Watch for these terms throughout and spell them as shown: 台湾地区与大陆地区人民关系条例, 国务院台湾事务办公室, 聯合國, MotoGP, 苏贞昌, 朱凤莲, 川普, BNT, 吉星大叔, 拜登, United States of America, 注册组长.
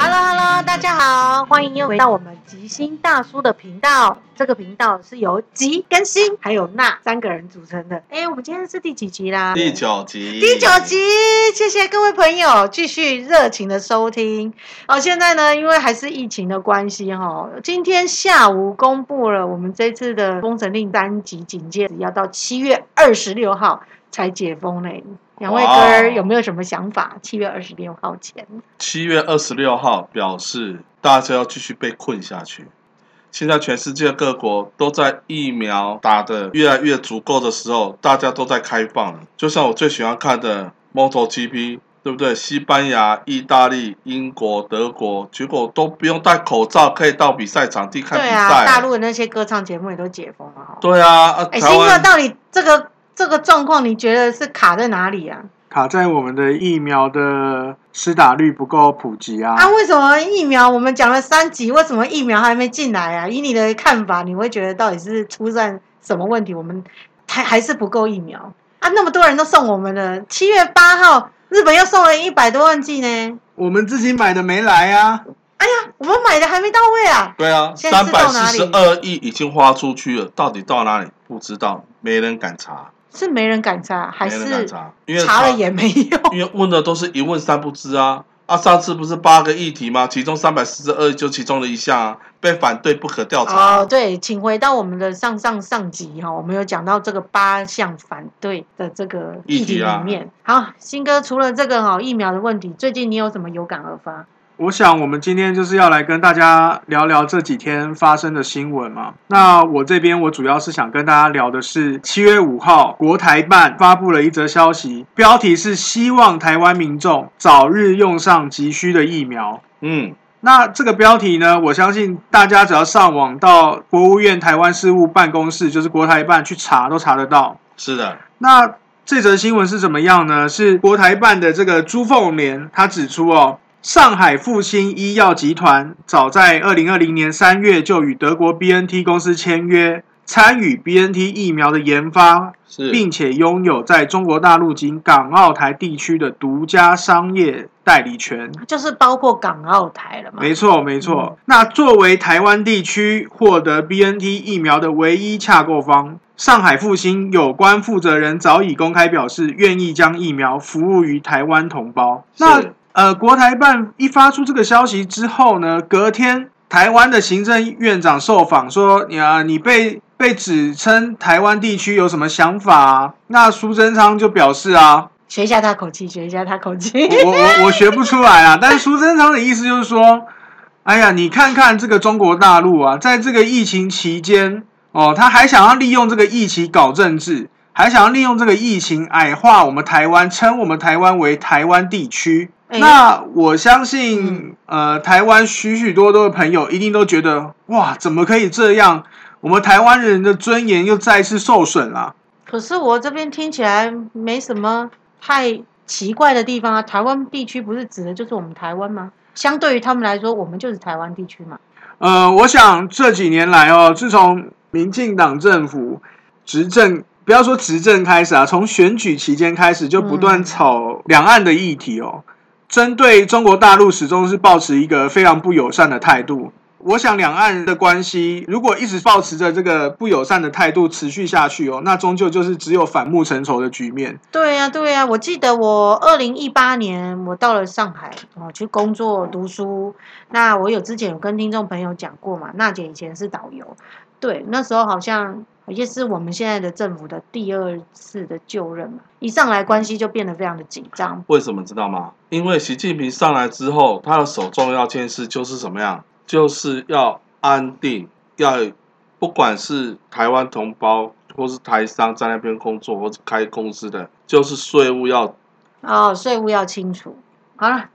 Hello， 大家好，欢迎又回到我们吉星大叔的频道。这个频道是由吉跟星还有那三个人组成的。我们今天是第几集啦？第9集。第9集，谢谢各位朋友继续热情的收听。现在呢，因为还是疫情的关系今天下午公布了我们这次的封城令3级警戒，要到7月26号才解封嘞。两位哥有没有什么想法？ 7 月26号前。7月26号表示大家要继续被困下去。现在全世界各国都在疫苗打得越来越足够的时候，大家都在开放了。就像我最喜欢看的 MotoGP， 对不对？西班牙、意大利、英国、德国，结果都不用戴口罩，可以到比赛场地看比赛。对啊，大陆的那些歌唱节目也都解封了。对啊，新冠到底这个状况你觉得是卡在哪里啊？卡在我们的疫苗的施打率不够普及啊！为什么疫苗我们讲了3集，为什么疫苗还没进来啊？以你的看法，你会觉得到底是出现什么问题？我们还是不够疫苗啊！那么多人都送我们了，7月8号日本又送了100多万剂呢。我们自己买的没来啊！哎呀，我们买的还没到位啊！对啊，342亿已经花出去了，到底到哪里不知道，没人敢查。是没人敢查，还是查了也没用？因为问的都是一问三不知啊！上次不是8个议题吗？其中342就其中的一项啊，被反对不可调查啊。对，请回到我们的上集我们有讲到这个8项反对的这个议题里面。好，新哥，除了这个疫苗的问题，最近你有什么有感而发？我想我们今天就是要来跟大家聊聊这几天发生的新闻嘛。那我这边我主要是想跟大家聊的是7月5号国台办发布了一则消息，标题是希望台湾民众早日用上急需的疫苗。那这个标题呢，我相信大家只要上网到国务院台湾事务办公室，就是国台办去查都查得到。是的。那这则新闻是怎么样呢？是国台办的这个朱凤莲他指出上海复兴医药集团早在2020年3月就与德国 BNT 公司签约，参与 BNT 疫苗的研发，并且拥有在中国大陆及港澳台地区的独家商业代理权，就是包括港澳台了嘛？没错，没错。那作为台湾地区获得 BNT 疫苗的唯一洽购方，上海复兴有关负责人早已公开表示，愿意将疫苗服务于台湾同胞。那国台办一发出这个消息之后呢，隔天台湾的行政院长受访说，你被指称台湾地区有什么想法啊？那苏贞昌就表示学一下他口气，我学不出来啊。但是苏贞昌的意思就是说，你看看这个中国大陆啊，在这个疫情期间他还想要利用这个疫情搞政治，还想要利用这个疫情矮化我们台湾，称我们台湾为台湾地区。那我相信台湾许多的朋友一定都觉得，哇，怎么可以这样，我们台湾人的尊严又再次受损了。可是我这边听起来没什么太奇怪的地方啊，台湾地区不是指的就是我们台湾吗？相对于他们来说，我们就是台湾地区嘛。我想这几年来自从民进党政府执政，不要说执政开始啊，从选举期间开始就不断炒两岸的议题针对中国大陆始终是抱持一个非常不友善的态度。我想两岸的关系如果一直抱持着这个不友善的态度持续下去那终究就是只有反目成仇的局面。对啊，我记得我2018年我到了上海去工作读书，那我之前有跟听众朋友讲过嘛，娜姐以前是导游，对，那时候好像也是我们现在的政府的第2次的就任嘛，一上来关系就变得非常的紧张。为什么知道吗？因为习近平上来之后，他的首重要件事就是什么样？就是要安定，要不管是台湾同胞或是台商在那边工作或是开公司的，就是税务要清楚。好了，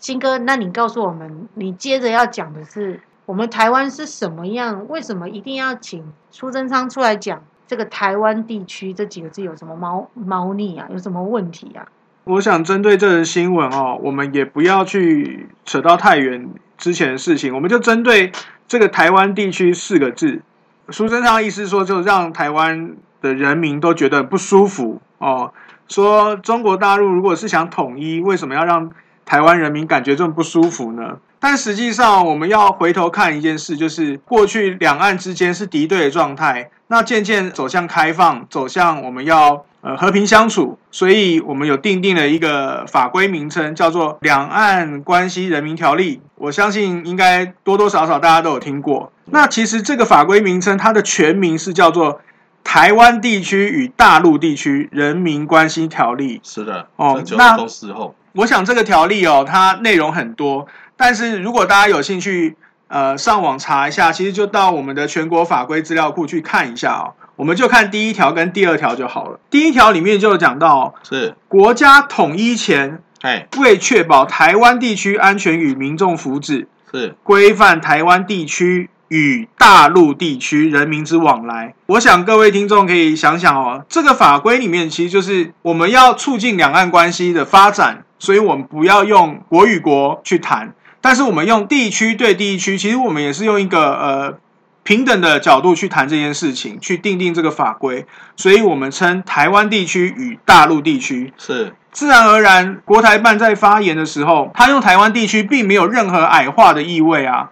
新哥，那你告诉我们，你接着要讲的是，我们台湾是什么样？为什么一定要请苏贞昌出来讲这个台湾地区这几个字有什么猫腻啊？有什么问题啊？我想针对这则新闻我们也不要去扯到太远之前的事情，我们就针对这个台湾地区4个字。苏贞昌意思说，就让台湾的人民都觉得不舒服说中国大陆如果是想统一，为什么要让台湾人民感觉这么不舒服呢？但实际上我们要回头看一件事，就是过去两岸之间是敌对的状态，那渐渐走向开放，走向我们要和平相处，所以我们有定了一个法规名称，叫做《两岸关系人民条例》。我相信应该多多少少大家都有听过。那其实这个法规名称它的全名是叫做《台湾地区与大陆地区人民关系条例》。是的，哦，那都事后。我想这个条例哦，它内容很多，但是如果大家有兴趣，上网查一下，其实就到我们的全国法规资料库去看一下哦。我们就看第一条跟第二条就好了。第一条里面就讲到，是国家统一前，为确保台湾地区安全与民众福祉，是规范台湾地区与大陆地区人民之往来。我想各位听众可以想想哦，这个法规里面其实就是我们要促进两岸关系的发展，所以我们不要用国与国去谈，但是我们用地区对地区，其实我们也是用一个平等的角度去谈这件事情，去定这个法规，所以我们称台湾地区与大陆地区。是自然而然，国台办在发言的时候，他用台湾地区并没有任何矮化的意味啊。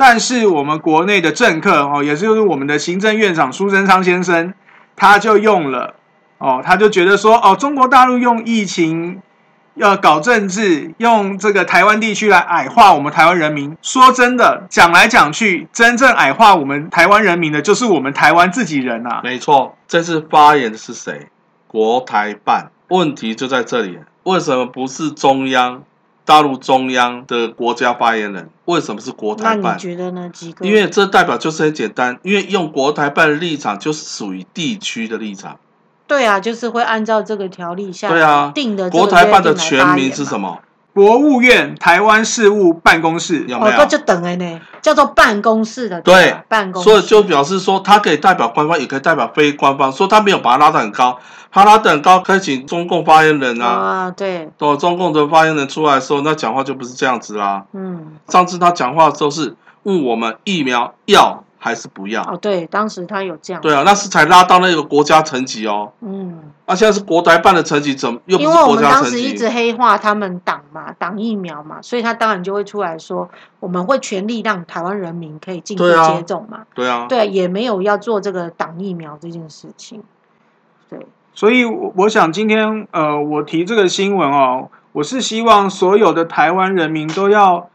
但是我们国内的政客也就是我们的行政院长苏贞昌先生，他就用了他就觉得说中国大陆用疫情要搞政治，用这个台湾地区来矮化我们台湾人民。说真的，讲来讲去，真正矮化我们台湾人民的就是我们台湾自己人啊。没错，这次发言的是谁？国台办。问题就在这里，为什么不是中央大陆中央的国家发言人？为什么是国台办？那你觉得呢？几个？因为这代表就是很简单，因为用国台办的立场就是属于地区的立场。对啊，就是会按照这个条例下定的。国台办的全名是什么？国务院台湾事务办公室。有没有？就等了呢，叫做办公室的。对，办公室。所以就表示说，它可以代表官方，也可以代表非官方。说它没有把它拉得很高，它拉得很高，可以请中共发言人啊。对。哦，中共的发言人出来的时候，那讲话就不是这样子啦。嗯。上次他讲话的时候是问我们疫苗要还是不要对，当时他有这样。对啊，那是才拉到那个国家层级哦。嗯，现在是国台办的层级，怎么又不是国家层级？因为我们当时一直黑化他们党嘛，党疫苗嘛，所以他当然就会出来说，我们会全力让台湾人民可以进行接种嘛。对啊，对啊，也没有要做这个党疫苗这件事情。对，所以我想今天我提这个新闻我是希望所有的台湾人民都要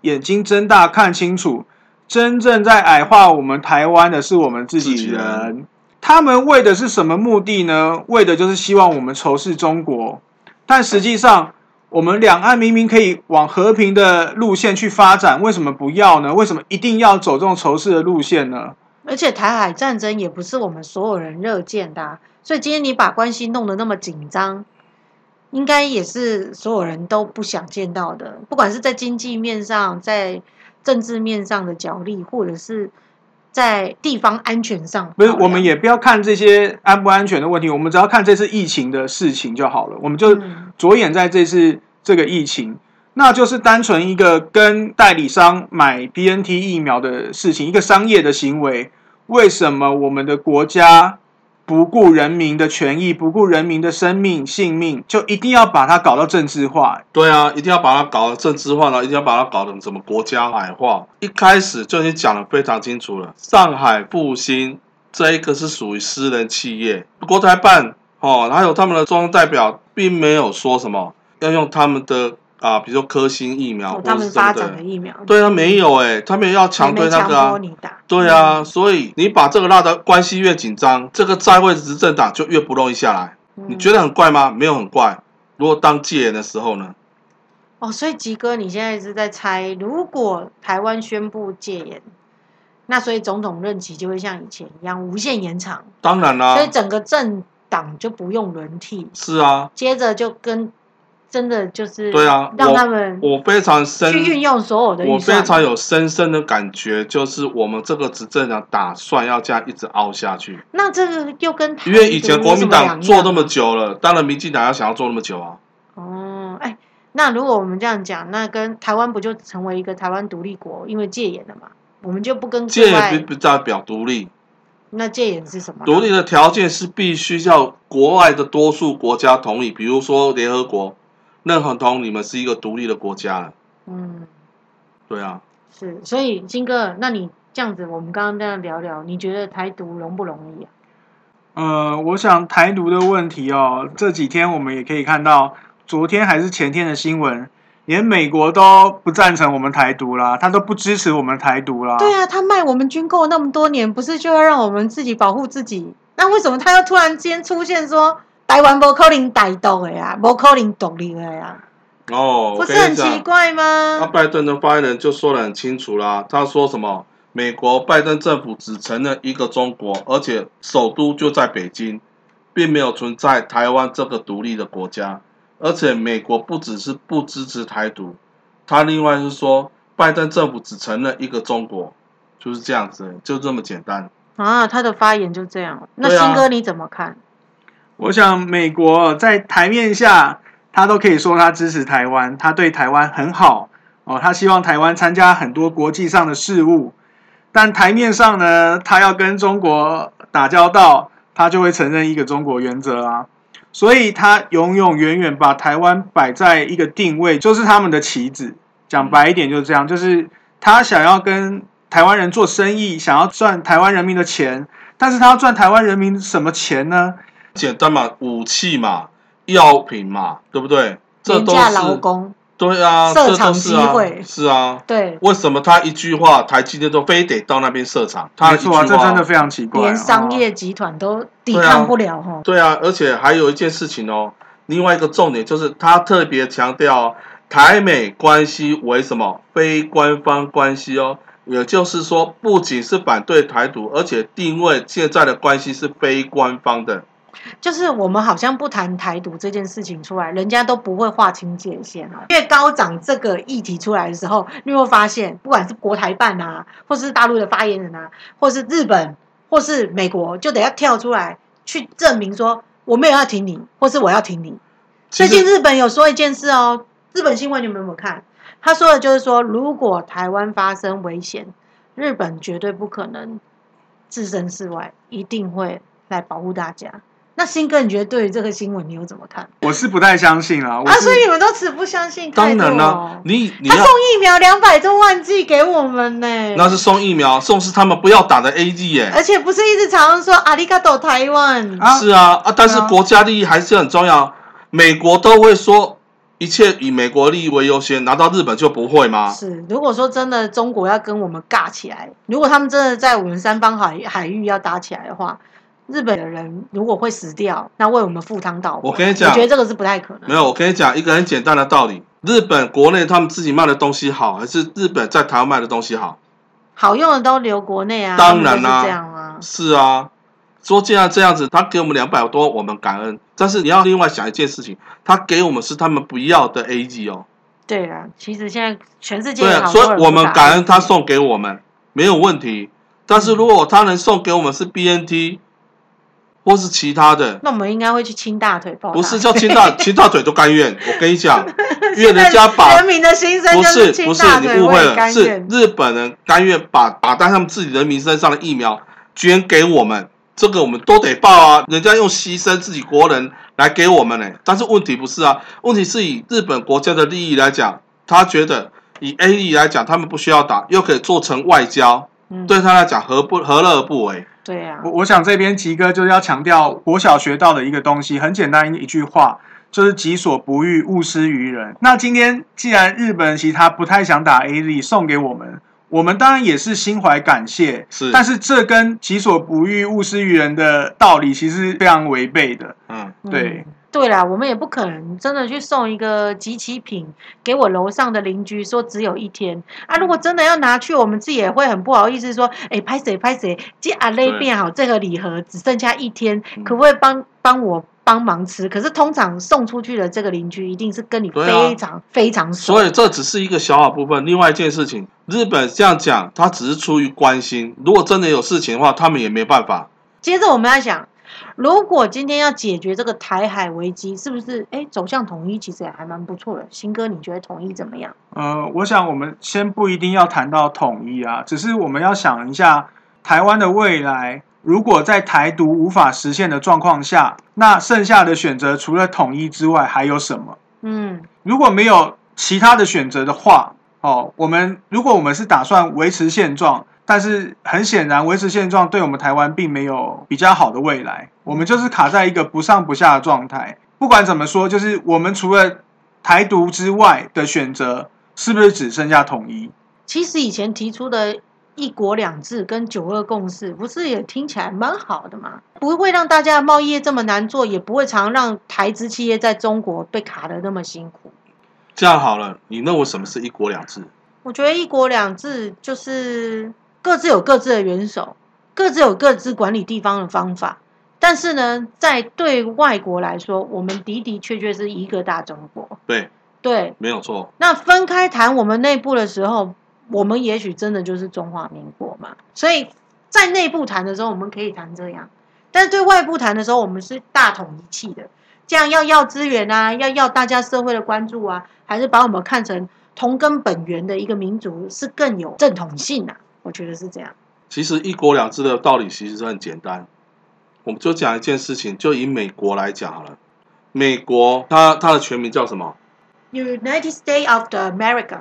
眼睛睁大看清楚。真正在矮化我们台湾的是我们自己人，他们为的是什么目的呢？为的就是希望我们仇视中国，但实际上我们两岸明明可以往和平的路线去发展，为什么不要呢？为什么一定要走这种仇视的路线呢？而且台海战争也不是我们所有人热见的所以今天你把关系弄得那么紧张，应该也是所有人都不想见到的，不管是在经济面上，在政治面上的角力，或者是在地方安全上。不是，我们也不要看这些安不安全的问题，我们只要看这次疫情的事情就好了，我们就着眼在这次这个疫情，那就是单纯一个跟代理商买 BNT 疫苗的事情，一个商业的行为。为什么我们的国家不顾人民的权益，不顾人民的生命性命，就一定要把它搞到政治化？对啊，一定要把它搞到政治化了，一定要把它搞成什么国家矮化。一开始就已经讲得非常清楚了，上海复兴这一个是属于私人企业，国台办还有他们的中央代表并没有说什么要用他们的比如说科兴疫苗，他们发展的疫苗。对啊，没有他们也要强对那个强迫你打。对啊，所以你把这个拉的关系越紧张，这个在位执政党就越不容易下来。你觉得很怪吗？没有很怪。如果当戒严的时候呢？所以吉哥，你现在是在猜，如果台湾宣布戒严，那所以总统任期就会像以前一样无限延长。当然啦，所以整个政党就不用轮替。是啊，接着就跟。真的就是对啊，让他们我非常深去运用所有的预算，我非常有深深的感觉，就是我们这个执政党打算要这样一直凹下去。那这个又跟因为以前国民党做那么久了，当然民进党要想要做那么久啊。那如果我们这样讲，那跟台湾不就成为一个台湾独立国？因为戒严了嘛，我们就不跟戒严不代表独立。那戒严是什么？独立的条件是必须要国外的多数国家同意，比如说联合国认同你们是一个独立的国家了。嗯，对啊，是。所以金哥，那你这样子，我们刚刚这样聊聊，你觉得台独容不容易啊？我想台独的问题哦，这几天我们也可以看到，昨天还是前天的新闻。连美国都不赞成我们台独啦，他都不支持我们台独啦。对啊，他卖我们军购那么多年，不是就要让我们自己保护自己？那为什么他又突然间出现说台湾不可能台独的呀，不可能独立的呀？哦，不是很奇怪吗？那拜登的发言人就说得很清楚啦，他说什么？美国拜登政府只承认一个中国，而且首都就在北京，并没有存在台湾这个独立的国家。而且美国不只是不支持台独，他另外是说，拜登政府只承认一个中国，就是这样子，就这么简单啊！他的发言就这样。那新哥你怎么看？啊、我想美国在台面下，他都可以说他支持台湾，他对台湾很好哦，他希望台湾参加很多国际上的事务，但台面上呢，他要跟中国打交道，他就会承认一个中国原则啊。所以他永永远远把台湾摆在一个定位，就是他们的棋子。讲白一点就是这样，就是他想要跟台湾人做生意，想要赚台湾人民的钱，但是他要赚台湾人民什么钱呢？简单嘛，武器嘛，药品嘛，对不对？廉价劳工。对啊，设厂机会是啊，对。为什么他一句话，台积电都非得到那边设厂？没错、啊，这真的非常奇怪，连商业集团都抵抗不了哈。对啊，而且还有一件事情哦，另外一个重点就是他特别强调台美关系为什么非官方关系哦，也就是说不仅是反对台独，而且定位现在的关系是非官方的。就是我们好像不谈台独这件事情出来，人家都不会划清界限啊。越高涨这个议题出来的时候，你会发现，不管是国台办啊，或是大陆的发言人啊，或是日本，或是美国，就得要跳出来去证明说，我没有要挺你，或是我要挺你。最近日本有说一件事哦，日本新闻你们有没有看？他说的就是说，如果台湾发生危险，日本绝对不可能置身事外，一定会来保护大家。那新哥，你觉得对于这个新闻你又怎么看？我是不太相信啦。所以你们都持不相信态度？当然啦，你他送疫苗200多万剂给我们呢、欸。那是送疫苗，送是他们不要打的 AZ 耶、欸。而且不是一直常常说阿里嘎多台湾？是啊啊，但是国家利益还是很重要。美国都会说一切以美国利益为优先，难道日本就不会吗？是，如果说真的中国要跟我们尬起来，如果他们真的在我们三方海域要打起来的话。日本的人如果会死掉，那为我们赴汤蹈火，我跟你讲，我觉得这个是不太可能。没有，我跟你讲一个很简单的道理：日本国内他们自己卖的东西好，还是日本在台湾卖的东西好？好用的都留国内啊，当然啦、啊，是这样啊，是啊。说既然这样子，他给我们200多，我们感恩。但是你要另外想一件事情，他给我们是他们不要的 AZ 哦。对啊，其实现在全世界对、啊，所以我们感恩他送给我们没有问题。但是如果他能送给我们是 BNT。或是其他的，那我们应该会去亲大腿抱大腿，不是叫亲大腿，亲大腿都甘愿。我跟你讲，因为人家把人民的心声就是亲大腿，不是，你误会了，是日本人甘愿把他们自己人民身上的疫苗捐给我们，这个我们都得报啊。人家用牺牲自己国人来给我们呢、欸，但是问题不是啊，问题是以日本国家的利益来讲，他觉得以 A 利益来讲，他们不需要打，又可以做成外交，对他来讲何乐而不为？对啊，我想这边吉哥就是要强调国小学到的一个东西，很简单一句话，就是己所不欲，勿施于人。那今天既然日本其实他不太想打 AZ 送给我们，我们当然也是心怀感谢，是。但是这跟己所不欲，勿施于人的道理其实非常违背的。嗯，对。对啦，我们也不可能真的去送一个集齐品给我楼上的邻居，说只有一天啊！如果真的要拿去，我们自己也会很不好意思说，哎，拍谁拍谁，这阿勒变好，这个礼盒只剩下一天，可不可以帮我帮忙吃？可是通常送出去的这个邻居一定是跟你非常、啊、非常熟，所以这只是一个小部分。另外一件事情，日本这样讲，他只是出于关心，如果真的有事情的话，他们也没办法。接着我们来想。如果今天要解决这个台海危机，是不是走向统一其实也还蛮不错的？新哥，你觉得统一怎么样？我想我们先不一定要谈到统一啊，只是我们要想一下台湾的未来。如果在台独无法实现的状况下，那剩下的选择除了统一之外还有什么？嗯，如果没有其他的选择的话，哦，如果我们是打算维持现状，但是很显然维持现状对我们台湾并没有比较好的未来，我们就是卡在一个不上不下的状态。不管怎么说，就是我们除了台独之外的选择，是不是只剩下统一？其实以前提出的一国两制跟九二共识不是也听起来蛮好的吗？不会让大家贸易业这么难做，也不会常让台资企业在中国被卡得那么辛苦。这样好了，你认为什么是一国两制？我觉得一国两制就是各自有各自的元首，各自有各自管理地方的方法，但是呢，在对外国来说，我们的确确是一个大中国。对对，没有错。那分开谈我们内部的时候，我们也许真的就是中华民国嘛，所以在内部谈的时候我们可以谈这样，但是对外部谈的时候我们是大统一气的，这样要资源啊，要大家社会的关注啊，还是把我们看成同根本源的一个民族是更有正统性啊，我觉得是这样。其实一国两制的道理其实很简单，我们就讲一件事情，就以美国来讲好了。美国它的全名叫什么？ United States of America。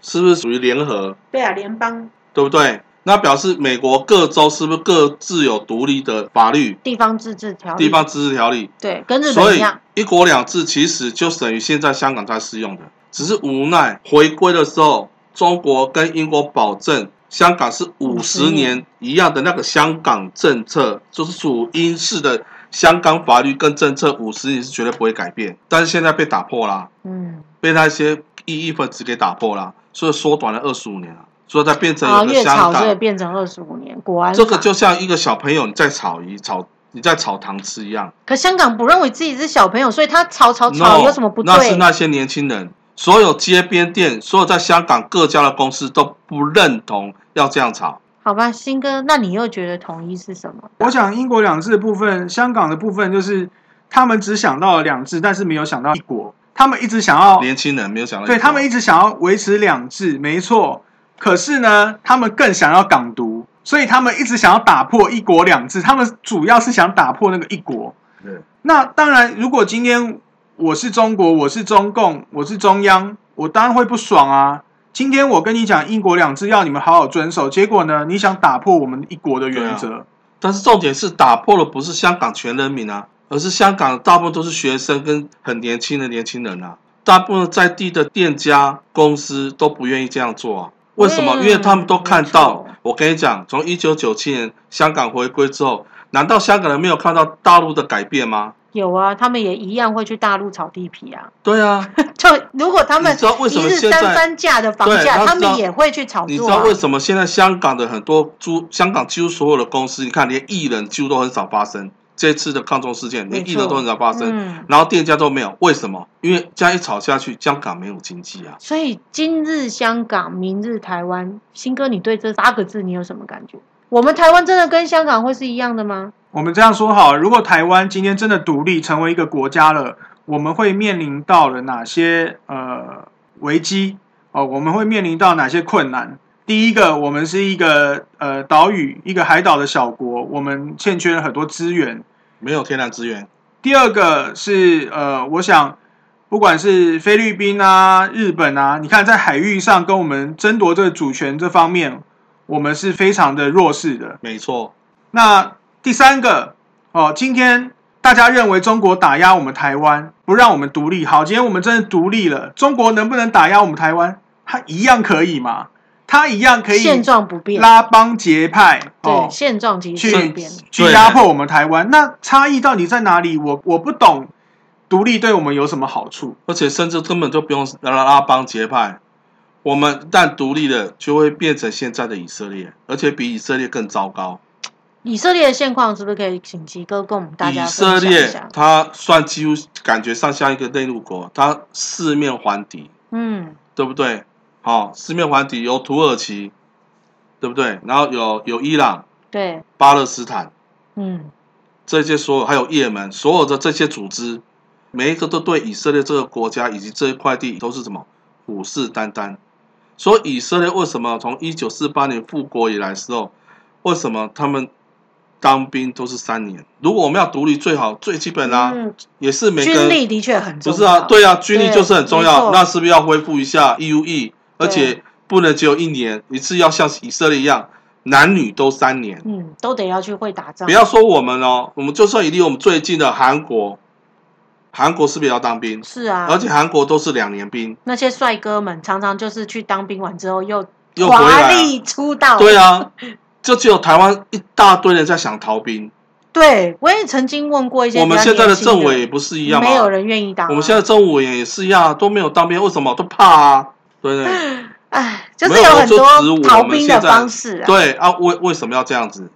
是不是属于联合？对啊，联邦，对不对？那表示美国各州是不是各自有独立的法律？地方自治条例，对，跟日本一样。所以一国两制其实就等于现在香港在适用的，只是无奈回归的时候，中国跟英国保证香港是50年一样的那个香港政策，就是属英式的香港法律跟政策，50年是绝对不会改变。但是现在被打破啦，被那些异议分子给打破啦。所以缩短了25年了，所以它变成一个香港，越吵就变成25年。果然，这个就像一个小朋友你在炒鱼，你在炒糖吃一样。可香港不认为自己是小朋友，所以他炒有什么不对？那是那些年轻人，所有街边店，所有在香港各家的公司都不认同要这样炒。好吧，新哥，那你又觉得统一是什么？我想英国两制的部分，香港的部分就是他们只想到了两制，但是没有想到一国。他们一直想要，年轻人没有想到，对，他们一直想要维持两制，没错。可是呢，他们更想要港独，所以他们一直想要打破一国两制。他们主要是想打破那个一国。那当然，如果今天我是中国，我是中共，我是中央，我当然会不爽啊。今天我跟你讲一国两制要你们好好遵守，结果呢，你想打破我们一国的原则。但是重点是打破的不是香港全人民啊。而是香港大部分都是学生跟很年轻人啊，大部分在地的店家公司都不愿意这样做啊。为什么？因为他们都看到，我跟你讲，从1997年香港回归之后，难道香港人没有看到大陆的改变吗？有啊，他们也一样会去大陆炒地皮啊。对啊，就如果他们一日3番价的房价，他们也会去炒作啊。你知道为什么现在香港的很多香港几乎所有的公司，你看连艺人几乎都很少发生。这次的抗中事件连艺人都很少发生，然后店家都没有，为什么？因为这样一吵下去，香港没有经济啊。所以今日香港，明日台湾。新哥，你对这8个字你有什么感觉？我们台湾真的跟香港会是一样的吗？我们这样说好，如果台湾今天真的独立成为一个国家了，我们会面临到了哪些危机？我们会面临到哪些困难？第一个，我们是一个岛屿、一个海岛的小国，我们欠缺了很多资源，没有天然资源。第二个是我想，不管是菲律宾啊、日本啊，你看在海域上跟我们争夺这个主权这方面，我们是非常的弱势的。没错。那第三个今天大家认为中国打压我们台湾，不让我们独立。好，今天我们真的独立了，中国能不能打压我们台湾？它一样可以嘛？他一样可以拉帮结派，对，现状其实去压迫我们台湾。那差异到底在哪里？我不懂，独立对我们有什么好处？而且甚至根本就不用拉帮结派，我们一旦独立了，就会变成现在的以色列，而且比以色列更糟糕。以色列的现况是不是可以请吉哥跟我们大家分享一下？以色列他算几乎感觉上像一个内陆国，他四面环敌，对不对？好，四面环敌有土耳其，对不对？然后有伊朗，对，巴勒斯坦，这些所有还有也门，所有的这些组织，每一个都对以色列这个国家以及这一块地都是什么虎视眈眈。所以以色列为什么从1948年复国以来的时候，为什么他们当兵都是3年。如果我们要独立，最好最基本啦、也是每个军力的确很重要。不是啊，对啊，军力就是很重要。那是不是要恢复一下义务役？而且不能只有1年一次，要像以色列一样，男女都3年。嗯，都得要去会打仗。不要说我们哦，我们就算离我们最近的韩国。韩国是不是也要当兵？是啊，而且韩国都是2年兵。那些帅哥们常常就是去当兵完之后又华丽出道、啊。对啊，就只有台湾一大堆人在想逃兵。对，我也曾经问过一些。我们现在的政委也不是一样吗？没有人愿意当、啊。我们现在政委也是一样，都没有当兵，为什么都怕啊？对不对？哎，就是有很多逃兵的方式、啊。对啊，为什么要这样子？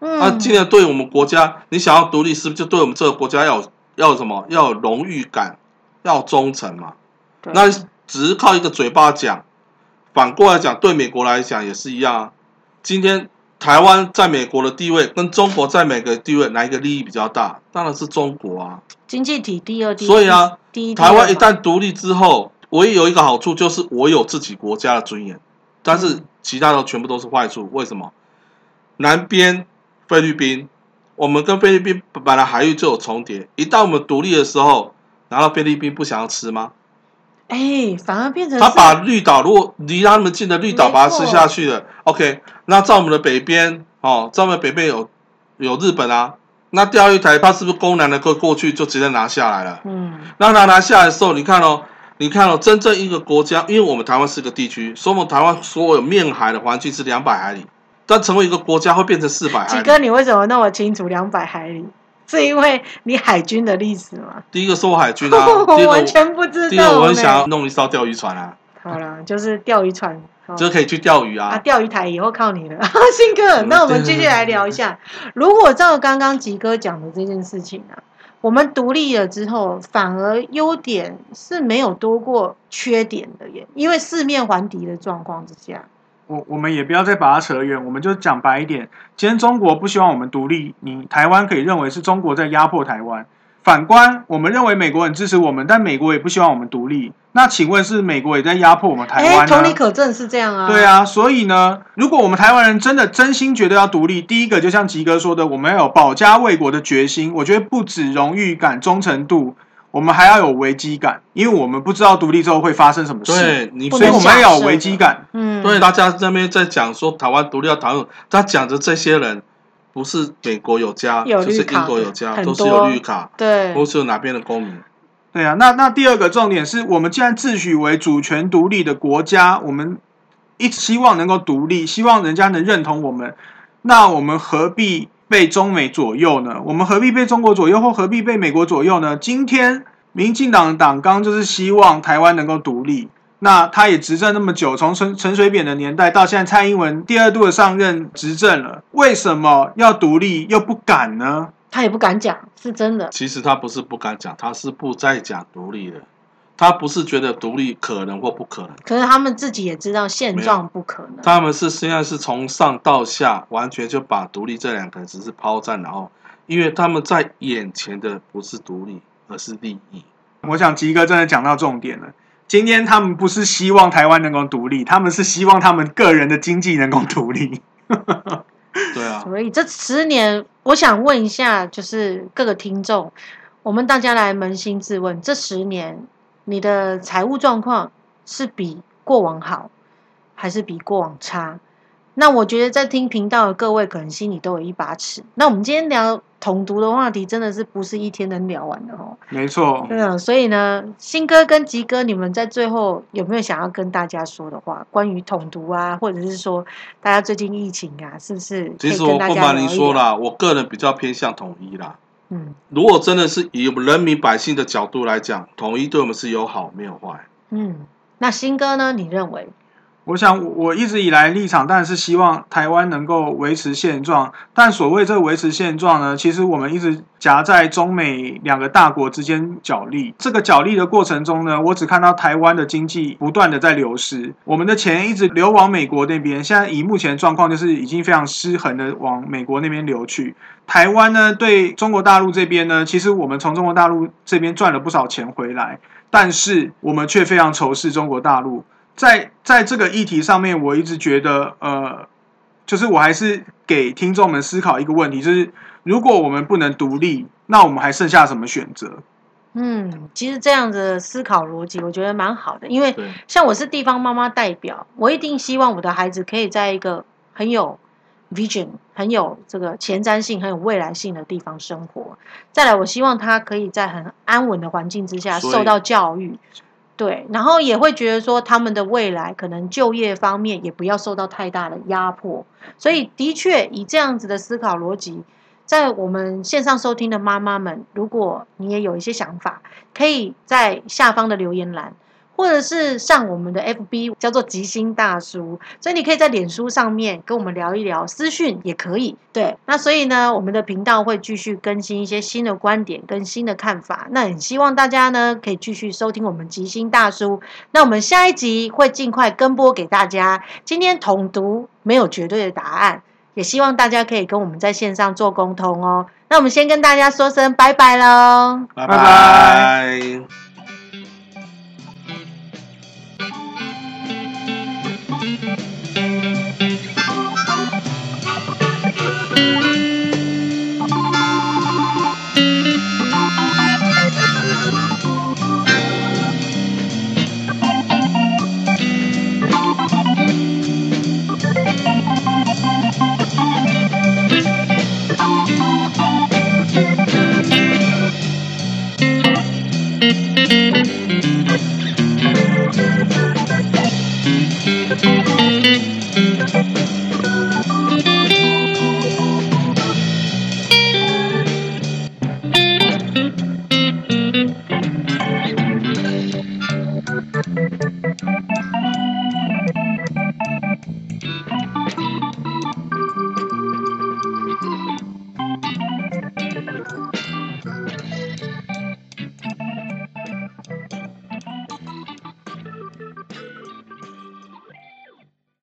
嗯，啊，今天对我们国家，你想要独立，是不是就对我们这个国家要什么？要有荣誉感，要忠诚嘛。那只是靠一个嘴巴讲，反过来讲，对美国来讲也是一样啊。今天台湾在美国的地位跟中国在美国的地位，哪一个利益比较大？当然是中国啊，经济体第二。所以啊，台湾一旦独立之后，唯一有一个好处就是我有自己国家的尊严，但是其他的全部都是坏处。为什么？南边菲律宾。我们跟菲律宾本来海域就有重叠，一旦我们独立的时候，难道菲律宾不想要吃吗？哎，反而变成他把绿岛，如果离他们近的绿岛把它吃下去了 ，OK， 那在我们的北边，哦，在我们的北边有日本啊，那钓鱼台它是不是攻南的过去就直接拿下来了？嗯，那它拿下来的时候，你看哦，真正一个国家，因为我们台湾是个地区，所以我们台湾所有面海的环境是200海里。但成为一个国家会变成400海里。吉哥，你为什么那么清楚200海里？是因为你海军的历史吗？第一个是我海军啊，我完全不知道。第二，我很想要弄一艘钓鱼船啊。好啦，就是钓鱼船，就可以去钓鱼啊。钓鱼台以后靠你了，信哥。那我们继续来聊一下，如果照刚刚吉哥讲的这件事情啊，我们独立了之后，反而优点是没有多过缺点的耶，因为四面环敌的状况之下。我们也不要再把它扯远，我们就讲白一点。今天中国不希望我们独立，你台湾可以认为是中国在压迫台湾。反观，我们认为美国人支持我们，但美国也不希望我们独立。那请问是美国也在压迫我们台湾呢？同理可证是这样啊。对啊，所以呢，如果我们台湾人真的真心觉得要独立，第一个就像吉哥说的，我们要有保家卫国的决心。我觉得不止荣誉感、忠诚度。我们还要有危机感，因为我们不知道独立之后会发生什么事，所以我们要有危机感。嗯，对，大家那边在讲说台湾独立要讨论，他讲的这些人不是美国有家，就是英国有家，都是有绿卡，对，都是有哪边的公民。对啊，那第二个重点是我们既然自诩为主权独立的国家，我们一直希望能够独立，希望人家能认同我们，那我们何必被中美左右呢？我们何必被中国左右，或何必被美国左右呢？今天民进党党纲就是希望台湾能够独立，那他也执政那么久，从陈水扁的年代到现在蔡英文第二度的上任执政了，为什么要独立又不敢呢？他也不敢讲，是真的。其实他不是不敢讲，他是不再讲独立了。他不是觉得独立可能或不可能，可是他们自己也知道现状不可能。他们是现在是从上到下完全就把独立这两个只是抛在脑后，因为他们在眼前的不是独立，而是利益。我想吉哥真的讲到重点了。今天他们不是希望台湾能够独立，他们是希望他们个人的经济能够独立。对啊，所以这10年，我想问一下，就是各个听众，我们大家来扪心自问，这10年。你的财务状况是比过往好，还是比过往差？那我觉得在听频道的各位可能心里都有一把尺。那我们今天聊统独的话题，真的是不是一天能聊完的哦？没错。对啊，所以呢，新哥跟吉哥，你们在最后有没有想要跟大家说的话？关于统独啊，或者是说大家最近疫情啊，是不是可以跟大家聊一聊？其实我不瞒您说啦，我个人比较偏向统一啦。嗯，如果真的是以人民百姓的角度来讲，统一对我们是有好没有坏。嗯，那新哥呢？你认为？我想我一直以来立场当然是希望台湾能够维持现状，但所谓这维持现状呢，其实我们一直夹在中美两个大国之间角力。这个角力的过程中呢，我只看到台湾的经济不断的在流失，我们的钱一直流往美国那边，现在以目前的状况就是已经非常失衡的往美国那边流去。台湾呢，对中国大陆这边呢，其实我们从中国大陆这边赚了不少钱回来，但是我们却非常仇视中国大陆。在这个议题上面，我一直觉得就是我还是给听众们思考一个问题，就是如果我们不能独立，那我们还剩下什么选择？嗯，其实这样的思考逻辑我觉得蛮好的，因为像我是地方妈妈代表，我一定希望我的孩子可以在一个很有 vision、 很有这个前瞻性、很有未来性的地方生活。再来，我希望他可以在很安稳的环境之下受到教育，对，然后也会觉得说他们的未来可能就业方面也不要受到太大的压迫。所以的确以这样子的思考逻辑，在我们线上收听的妈妈们，如果你也有一些想法，可以在下方的留言栏，或者是上我们的 FB 叫做吉星大叔，所以你可以在脸书上面跟我们聊一聊，私讯也可以。对，那所以呢，我们的频道会继续更新一些新的观点跟新的看法，那很希望大家呢可以继续收听我们吉星大叔。那我们下一集会尽快跟播给大家。今天统读没有绝对的答案，也希望大家可以跟我们在线上做沟通哦。那我们先跟大家说声拜拜喽，拜拜。